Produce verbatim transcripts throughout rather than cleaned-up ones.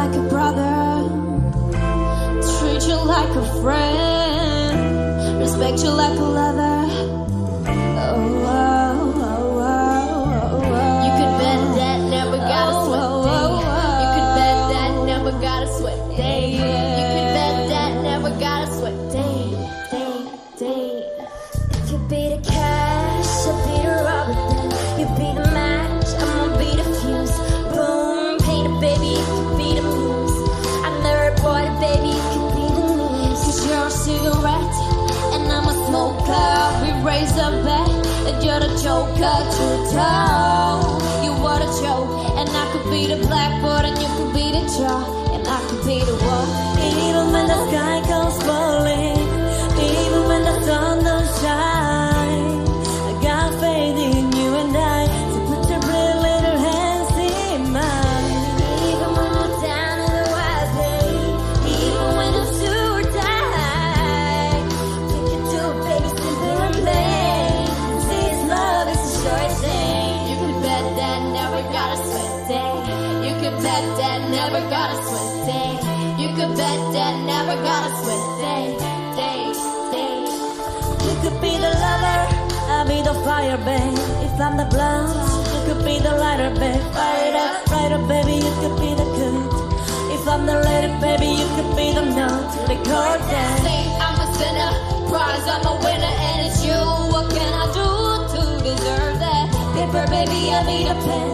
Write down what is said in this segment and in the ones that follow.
like a brother, treat you like a friend, respect you like a lover. Oh, oh, oh, oh, oh, oh. You could bet that never got a sweat day. You could bet that never got a sweat day. You could bet that never got a sweat day. Day, day. If you be the cash, I'll be the rubber. You be the match, I'm gonna be the fuse. Boom, pay the baby, you could be the blues. I never bought a baby, you could be the news. 'Cause you're a cigarette, and I'm a smoker. We raise a bet that you're the joker to toe. You are the joke, and I could be the blackboard, and you could be the jaw, and I could be the wall. Even when the sky goes falling, even when the sun don't shine, I got faith in you and I. So put your pretty little hands in mine. Even when I'm down in the wild day, even when I'm too tired, we can do it, baby, simple and plain. This love is a short thing. You could bet that never got a sweat day. You could bet that never got a sweat day. You could bet that never got a sweat day. You could be the lover, I'll be the fire, babe. If I'm the blunt, you could be the lighter, babe. Fire it up, brighter, baby, you could be the good. If I'm the lady, baby, you could be the note. Record that. Say I'm a sinner, prize I'm a winner, and it's you. What can I do to deserve that? Paper, baby, I need a pen.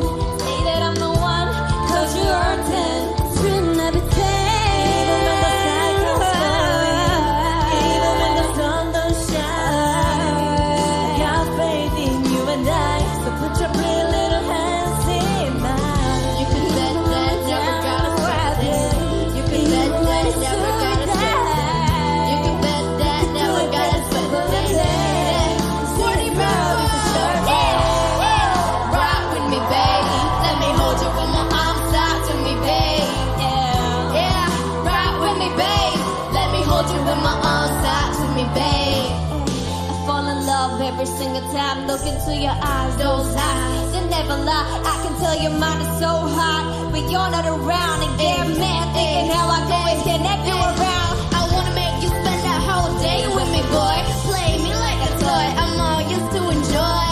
Say that I'm the one, 'cause you are ten. Shouldn't I be ten? Every single time, look into your eyes, those eyes, they never lie. I can tell your mind is so hot, but you're not around and get mad, thinking how I can always connect you around. I wanna make you spend that whole day with me, boy. Play me like a toy, I'm all used to enjoy.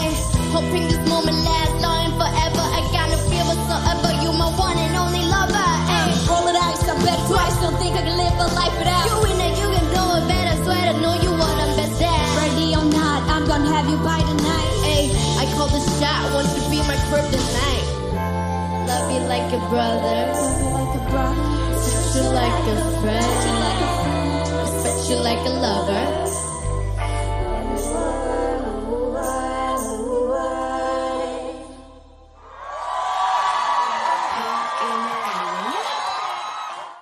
Hoping this moment lasts long and forever. I got no fear whatsoever, you my one and only lover. Ay, roll it out, I bet twice, don't think I can live a life without you. In it, you can do it better, swear to know you what I'm best at. Ready or not, I'm gonna have you by the night. Ayy, I call the shot, want to be my kryptonite. Love you like a brother, love you like a brother, treat you like a friend, respect you like a lover.